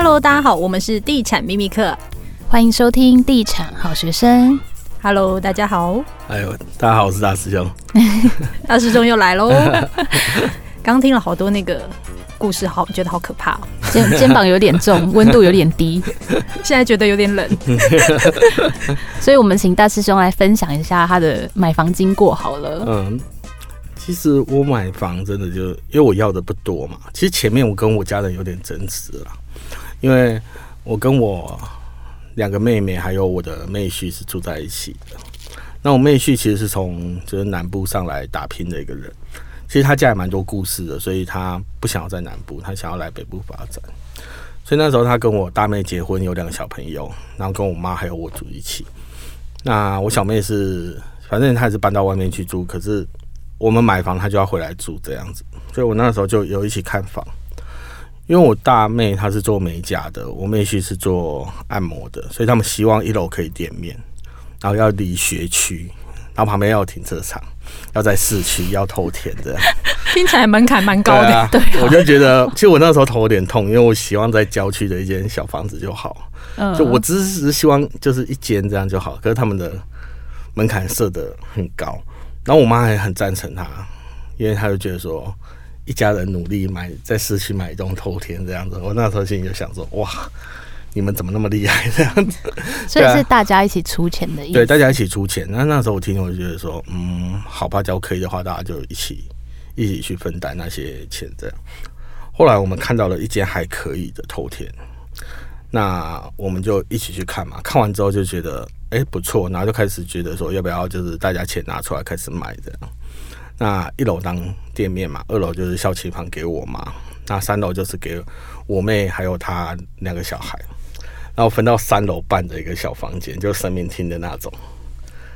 Hello， 大家好，我们是地产秘密课，欢迎收听地产好学生。Hello， 大家好。哎呦，大家好，我是大师兄。大师兄又来喽。刚听了好多那个故事，好觉得好可怕哦。肩膀有点重，温度有点低，现在觉得有点冷。所以我们请大师兄来分享一下他的买房经过好了。嗯。其实我买房真的就因为我要的不多嘛。其实前面我跟我家人有点争执啦，因为我跟我两个妹妹还有我的妹婿是住在一起的。那我妹婿其实是从就是南部上来打拼的一个人，其实他家也蛮多故事的，所以他不想要在南部，他想要来北部发展。所以那时候他跟我大妹结婚，有两个小朋友，然后跟我妈还有我住一起。那我小妹是反正她也是搬到外面去住，可是我们买房他就要回来住这样子，所以我那时候就有一起看房。因为我大妹她是做美甲的，我妹婿是做按摩的，所以他们希望一楼可以店面，然后要离学区，然后旁边要有停车场，要在市区，要偷田这样。听起来门槛蛮高的。对啊，我就觉得其实我那时候头有点痛，因为我希望在郊区的一间小房子就好，就我只是希望就是一间这样就好，可是他们的门槛设得很高。然后我妈还很赞成他，因为他就觉得说一家人努力买在市区买一栋透天这样子。我那时候心里就想说，哇，你们怎么那么厉害这样子？所以是大家一起出钱的意思。对，大家一起出钱。那时候我听我就觉得说，好吧，只要可以的话，大家就一起去分担那些钱这样。后来我们看到了一间还可以的透天，那我们就一起去看嘛。看完之后就觉得。不错，然后就开始觉得说要不要就是大家钱拿出来开始买这样。那一楼当店面嘛，二楼就是校庆房给我嘛，那三楼就是给我妹还有她两个小孩，然后分到三楼半的一个小房间，就是生命厅的那种。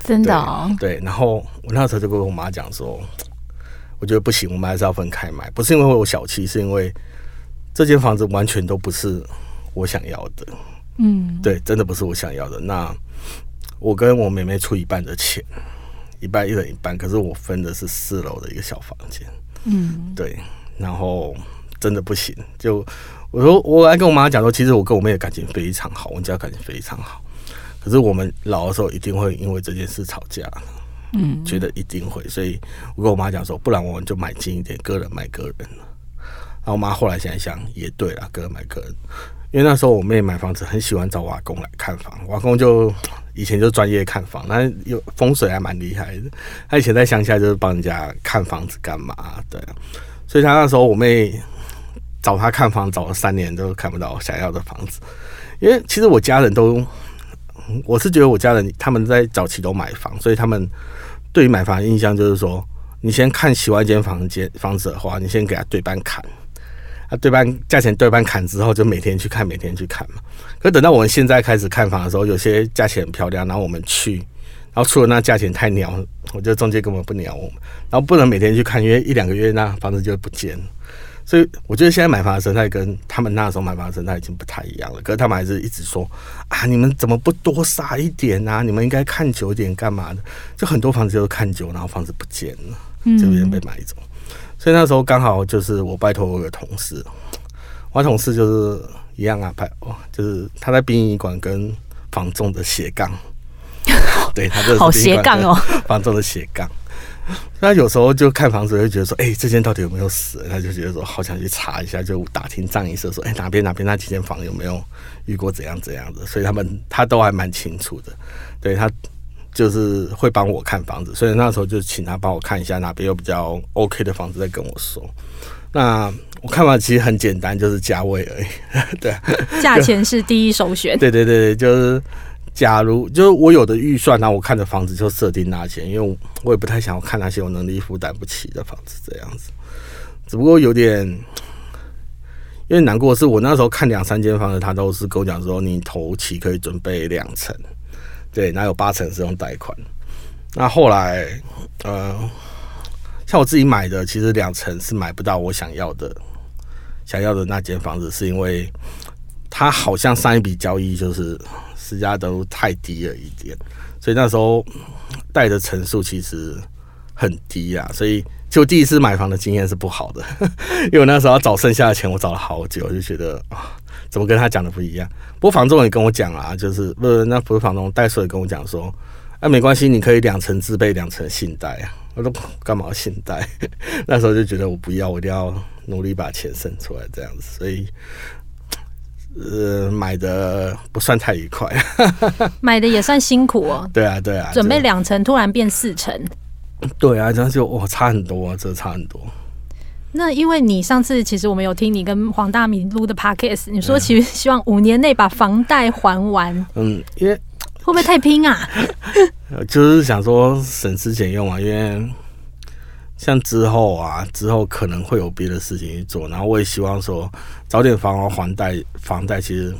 真的哦？对。然后我那时候就跟我妈讲说，我觉得不行，我们还是要分开买，不是因为我小气，是因为这间房子完全都不是我想要的。对，真的不是我想要的。那我跟我妹妹出一半的钱，一半一人一半，可是我分的是四楼的一个小房间。对，然后真的不行，就我说我还跟我妈讲说，其实我跟我妹的感情非常好，我们家感情非常好，可是我们老的时候一定会因为这件事吵架。觉得一定会，所以我跟我妈讲说，不然我们就买近一点，个人买个人。然后我妈后来想一想，也对啦，个人买个人。因为那时候我妹买房子很喜欢找我阿公来看房，我阿公就以前就专业看房，他有风水还蛮厉害的，他以前在乡下就是帮人家看房子干嘛对啊，所以他那时候我妹找他看房找了3年都看不到想要的房子。因为其实我家人都，我是觉得我家人他们在早期都买房，所以他们对于买房的印象就是说，你先看喜欢一间房子的话，你先给他对半砍。对半价钱对半砍之后，就每天去看嘛。可等到我们现在开始看房的时候，有些价钱很漂亮，然后我们去，然后出了那价钱太鸟，我觉得中介根本不鸟我们，然后不能每天去看，因为一两个月那房子就不见了。所以我觉得现在买房的生态跟他们那时候买房的生态已经不太一样了。可是他们还是一直说啊，你们怎么不多杀一点啊？你们应该看久一点干嘛的？就很多房子就是看久，然后房子不见了，就有人被买走。所以那时候刚好就是我拜托我的同事，我的同事就是一样啊，就是他在殡仪馆跟房仲的斜杠，对他这好斜杠哦，房仲的斜杠。那有时候就看房子会觉得说，这间到底有没有死？他就觉得说好想去查一下，就打听葬仪社说，哪边那几间房有没有遇过怎样怎样的？所以他都还蛮清楚的，对他。就是会帮我看房子，所以那时候就请他帮我看一下哪边有比较 OK 的房子再跟我说。那我看完其实很简单，就是价位而已。对，价钱是第一首选。对，就是假如就是我有的预算，然后我看的房子就设定那些，因为我也不太想要看那些我能力负担不起的房子这样子。只不过有点难过的是，我那时候看2-3间房子，他都是跟我讲说，你头期可以准备2成。对，那有8成是用贷款。那后来，像我自己买的，其实2成是买不到我想要的那间房子，是因为它好像上一笔交易就是实价登录太低了一点，所以那时候贷的成数其实很低啦，所以就第一次买房的经验是不好的，因为我那时候要找剩下的钱，我找了好久，就觉得怎么跟他讲的不一样。不过房东也跟我讲啦，就是那不是房东，代书也跟我讲说，没关系，你可以2成自备，2成信贷啊。我说干嘛要信贷？那时候就觉得我不要，我一定要努力把钱省出来这样子，所以。买的不算太愉快，买的也算辛苦哦。对啊，对啊，准备2成，突然变4成。对啊，这样就差很多啊，这差很多。那因为你上次其实我们有听你跟黄大米录的 podcast， 你说其实希望5年内把房贷还完。嗯，因为会不会太拼啊？就是想说省吃俭用啊，因为像之后可能会有别的事情去做，然后我也希望说早点还房贷。其实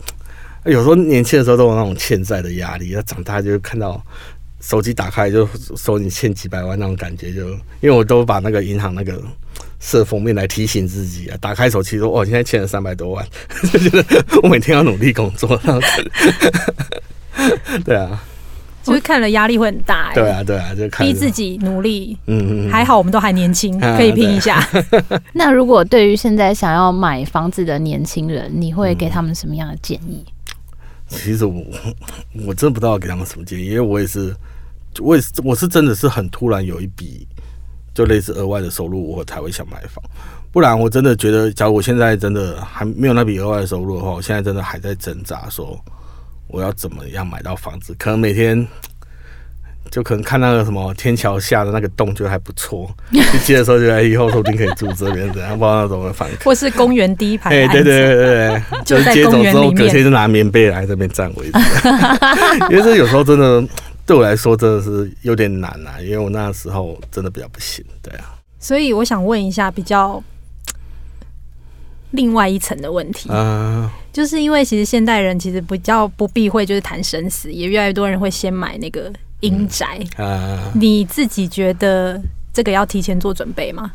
有时候年轻的时候都有那种欠债的压力，长大就看到手机打开就说你欠几百万那种感觉，就因为我都把那个银行那个设封面来提醒自己啊，打开手机说我现在欠了300多万，就觉得我每天要努力工作。对啊。就是看了压力会很大，对啊对啊，就看逼自己努力，还好我们都还年轻，可以拼一下。那如果对于现在想要买房子的年轻人，你会给他们什么样的建议？其实我真的不知道给他们什么建议，因为我是真的是很突然有一笔就类似额外的收入，我才会想买房。不然我真的觉得，假如我现在真的还没有那笔额外的收入的话，我现在真的还在挣扎说。我要怎么样买到房子？可能每天就可能看那个什么天桥下的那个洞，觉得还不错，去接的时候觉得以后说不定可以住这边，怎样不知道怎么反。或是公园第一排，对对对对，就是接走之后，隔天就拿棉被来这边站位置。因为这有时候真的对我来说真的是有点难啊，因为我那时候真的比较不行，对啊。所以我想问一下比较另外一层的问题啊。就是因为其实现代人其实比较不避讳就是谈生死，也越来越多人会先买那个阴宅你自己觉得这个要提前做准备吗？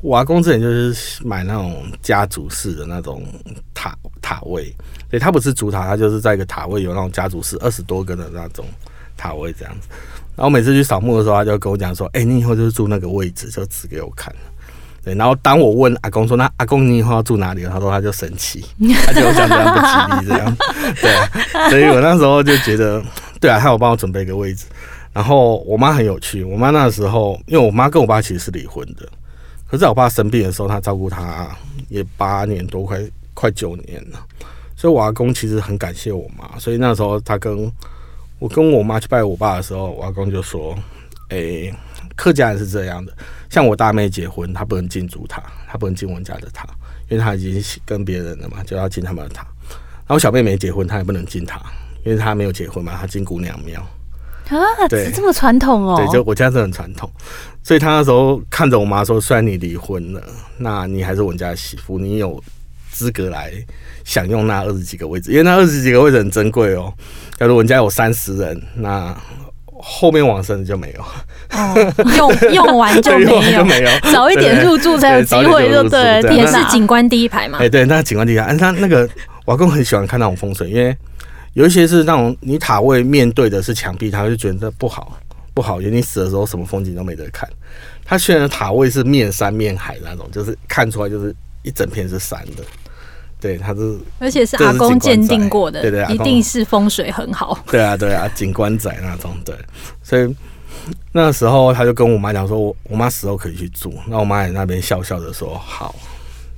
我阿公之前就是买那种家族式的那种 塔位，对，它不是主塔，它就是在一个塔位有那种家族式20多根的那种塔位这样子。然后每次去扫墓的时候，他就跟我讲说你以后就是住那个位置，就指给我看。对，然后当我问阿公说那阿公你以后要住哪里，他说他就生气，他就想这样不吉利这样。对啊，所以我那时候就觉得对啊，他有帮我准备一个位置。然后我妈很有趣，我妈那时候因为我妈跟我爸其实是离婚的，可是我爸生病的时候他照顾他也8年多快9年了，所以我阿公其实很感谢我妈。所以那时候他跟我妈去拜我爸的时候，我阿公就说客家人是这样的，像我大妹结婚，她不能进主塔，她不能进我们家的塔，因为她已经跟别人了嘛，就要进他们的塔。然后小妹没结婚，她也不能进塔，因为她没有结婚嘛，她进姑娘庙啊，对，这么传统哦。对，就我家是很传统，所以她那时候看着我妈说，虽然你离婚了，那你还是我们家的媳妇，你有资格来享用那20几个位置，因为那20几个位置很珍贵哦。假如我们家有30人，那后面往生就没有用完就没有，早一点入住才有机会，就对，也是景观第一排嘛。对，那景观第一排，他那个我阿公很喜欢看那种风水，因为有一些是那种你塔位面对的是墙壁，他就觉得不好，因为你死的时候什么风景都没得看。他虽然塔位是面山面海那种，就是看出来就是一整片是山的。对，他是，而且是阿公鉴定过的，对，一定是风水很好。对啊，对啊，景观仔那种，对。所以那时候他就跟我妈讲说，我妈死后可以去住。那我妈也那边笑笑的说好，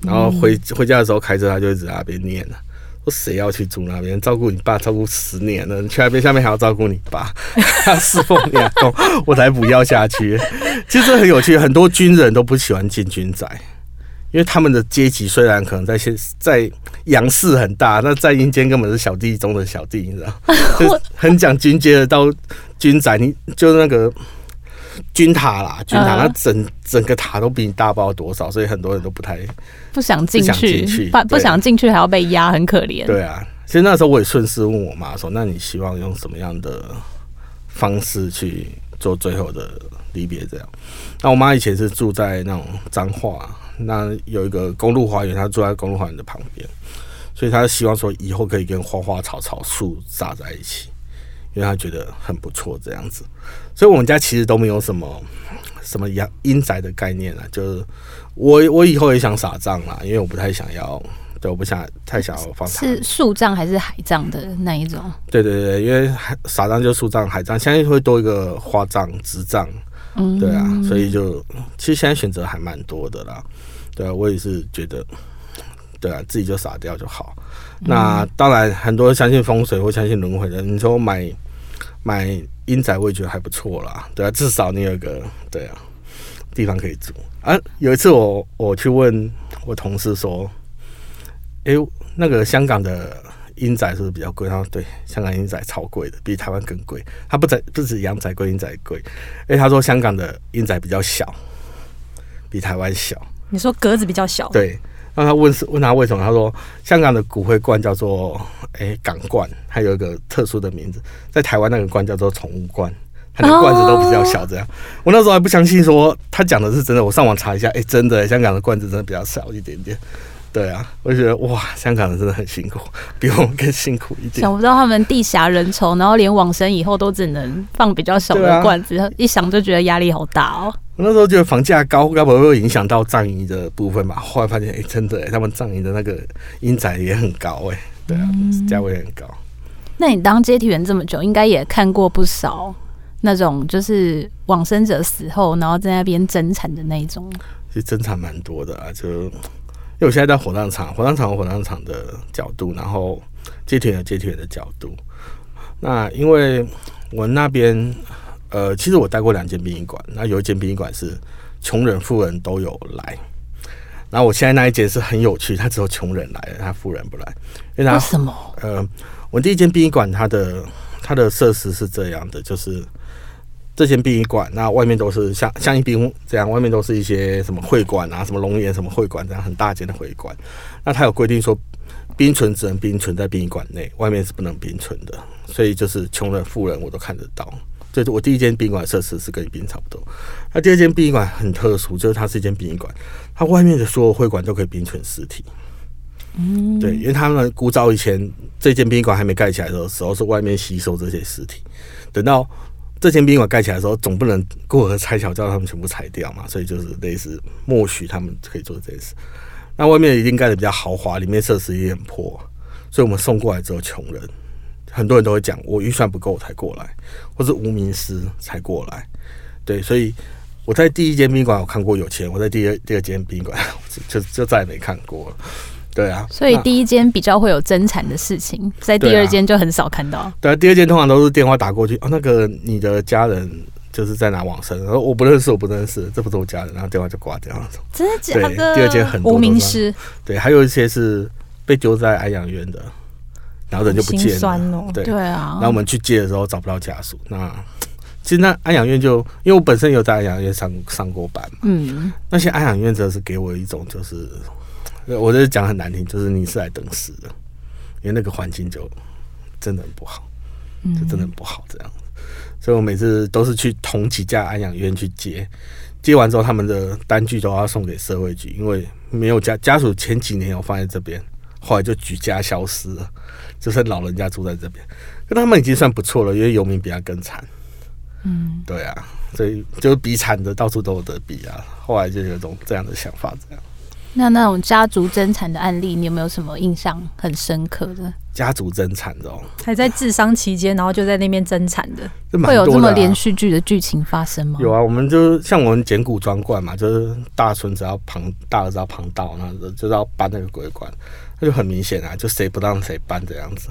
然后回家的时候开车，他就一直在那边念了，说谁要去住那边？照顾你爸照顾10年了，你去那边下面还要照顾你爸，他侍奉你阿公，我才不要下去。其实这很有趣，很多军人都不喜欢进军仔。因为他们的阶级虽然可能在阳世很大，那在阴间根本是小弟中的小弟，你知道，就很讲军阶的到军宅，你就那个军塔啦，军塔那整个塔都比你大包多少，所以很多人都不想进去，不想进去还要被压，很可怜。对啊，其实那时候我也顺势问我妈说，那你希望用什么样的方式去做最后的离别？这样，那我妈以前是住在那种彰化。那有一个公路花园，他住在公路花园的旁边，所以他希望说以后可以跟花花草草树杂在一起，因为他觉得很不错这样子。所以我们家其实都没有什么阴宅的概念啦，就是我以后也想撒葬啦，因为我不太想要，对，我不想太想要放它。是树葬还是海葬的那一种？对对对，因为撒葬就树葬、海葬，现在会多一个花葬、植葬，对啊，所以就其实现在选择还蛮多的啦。对啊，我也是觉得，对啊，自己就撒掉就好。那当然，很多相信风水或相信轮回的，你说买阴宅，我也觉得还不错啦。对啊，至少你有个对啊地方可以住啊。有一次我去问我同事说，那个香港的阴宅是不是比较贵？他说对，香港阴宅超贵的，比台湾更贵。他不止阳宅贵，阴宅贵。他说香港的阴宅比较小，比台湾小。你说格子比较小？对。然后他问他为什么，他说香港的骨灰罐叫做港罐，它有一个特殊的名字，在台湾那个罐叫做宠物罐，它的罐子都比较小这样。我那时候还不相信说他讲的是真的，我上网查一下，真的香港的罐子真的比较少一点点。对啊，我觉得哇，香港人真的很辛苦，比我们更辛苦一点。想不到他们地狭人稠，然后连往生以后都只能放比较小的罐子，啊、一想就觉得压力好大哦。我那时候觉得房价高，该不会影响到葬仪的部分吧？后来发现，真的，他们葬仪的那个阴宅也很高对啊，价位也很高。那你当接体员这么久，应该也看过不少那种就是往生者死后，然后在那边争产的那一种。其实争产蛮多的啊，就。因为我现在在火葬场有火葬场的角度，然后接体员有接体员的角度。那因为我那边其实我待过2间殡仪馆，那有一间殡仪馆是穷人富人都有来，然后我现在那一间是很有趣，它只有穷人来了，它富人不来，因为什么？我第一间殡仪馆它的设施是这样的，就是这间殡仪馆，那外面都是像一殡这样，外面都是一些什么会馆啊，什么龙岩什么会馆这样很大间的会馆。那它有规定说，冰存只能冰存在殡仪馆内，外面是不能冰存的。所以就是穷人富人我都看得到。所以我第一间殡仪馆设施是跟一殡差不多。那第二间殡仪馆很特殊，就是它是一间殡仪馆，它外面的所有会馆都可以冰存尸体。对，因为他们古早以前这间殡仪馆还没盖起来的时候，是外面吸收这些尸体，等到。这间殡仪馆盖起来的时候，总不能过河拆桥叫他们全部拆掉嘛，所以就是类似默许他们可以做这件事。那外面一定盖的比较豪华，里面设施也很破，所以我们送过来只有穷人。很多人都会讲，我预算不够才过来，或是无名尸才过来。对，所以我在第一间殡仪馆我看过有钱，我在第二间殡仪馆就再也没看过了。对啊，所以第一间比较会有争产的事情，在第二间就很少看到。对啊，第二间通常都是电话打过去，那个你的家人就是在哪往生，然后我不认识，这不是我家人，然后电话就挂掉了。真的假的？第二间很多无名尸，对，还有一些是被丢在安养院的，然后人就不见了。心酸哦，对啊。然后我们去接的时候找不到家属，那其实那安养院就因为我本身有在安养院上过班嘛，那些安养院则是给我一种就是。我就是讲很难听，就是你是来等死的，因为那个环境就真的很不好，就真的很不好这样。所以我每次都是去同几家安养院去接完之后，他们的单据都要送给社会局，因为没有家属前几年有放在这边，后来就举家消失了，就剩老人家住在这边。可他们已经算不错了，因为游民比他更惨。对啊，所以就比惨的到处都有得比啊。后来就有一种这样的想法，这样。那种家族争产的案例，你有没有什么印象很深刻的？家族争产的还在治丧期间，然后就在那边争产的，会有这么连续剧的剧情发生吗？有啊，我们就像我们捡骨装罐嘛，就是大孙子要旁，大儿子要旁道，然后就是要搬那个鬼棺，那就很明显啊，就谁不让谁搬这样子。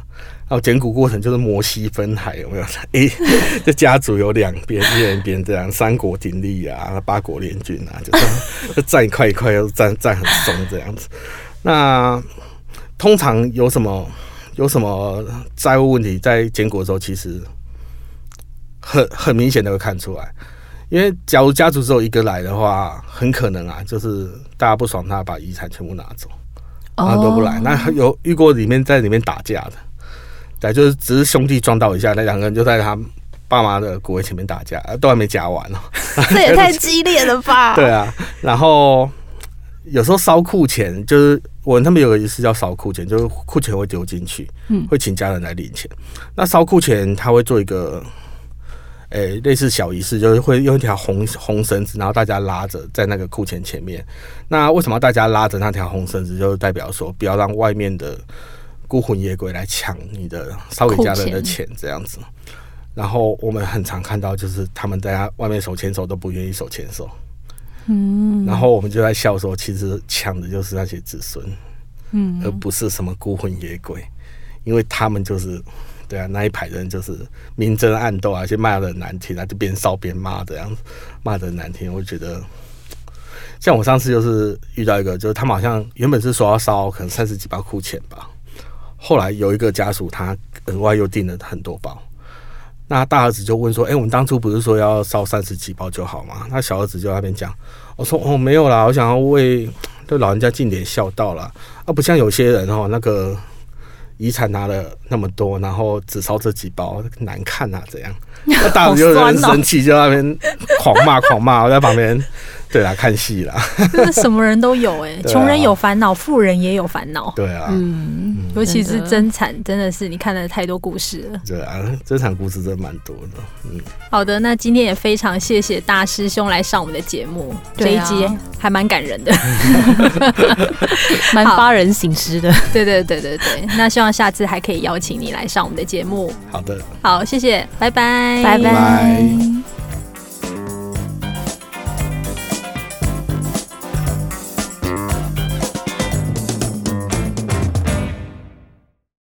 然后捡骨过程就是摩西分海，有没有？这家族有两边，一人一边这样，三国鼎立啊，八国联军啊，就站一块一块，又站很松这样子。那通常有什么债务问题，在检骨的时候，其实很明显的会看出来。因为假如家族只有一个来的话，很可能啊，就是大家不爽他，把遗产全部拿走，然后都不来。那有遇过在里面打架的，对，就是只是兄弟撞到一下，那两个人就在他爸妈的骨灰前面打架，都还没夹完这也太激烈了吧？对啊，然后。有时候烧库钱，就是我他们有个仪式叫烧库钱，就是库钱会丢进去，会请家人来领钱。那烧库钱他会做一个，类似小仪式，就是会用一条红绳子，然后大家拉着在那个库钱前面。那为什么大家拉着那条红绳子，就是代表说不要让外面的孤魂野鬼来抢你的烧给家人的钱，这样子。然后我们很常看到，就是他们在外面手牵手都不愿意手牵手。嗯，然后我们就在笑说，其实抢的就是那些子孙，而不是什么孤魂野鬼，因为他们就是，对啊，那一排人就是明争暗斗啊，就骂的难听啊，就边烧边骂这样子，骂的难听。我觉得，像我上次就是遇到一个，就是他们好像原本是说要烧可能30几包库钱吧，后来有一个家属他额外又订了很多包。那大儿子就问说：“我们当初不是说要烧30几包就好吗？”那小儿子就在那边讲：“我说没有啦，我想要为对老人家尽点孝道啦。啊，不像有些人那个遗产拿了那么多，然后只烧这几包，难看啊，怎样？”那大儿子就很生气，就在那边狂骂，我在旁边对啦看戏啦。就是什么人都有穷人有烦恼，富人也有烦恼。对啊，尤其是真惨，真的是你看了太多故事了。对啊，真惨故事真蛮多的。好的，那今天也非常谢谢大师兄来上我们的节目，这一集还蛮感人的，蛮发人省思的。对，那希望下次还可以邀请你来上我们的节目。好的，好，谢谢，拜拜，拜拜。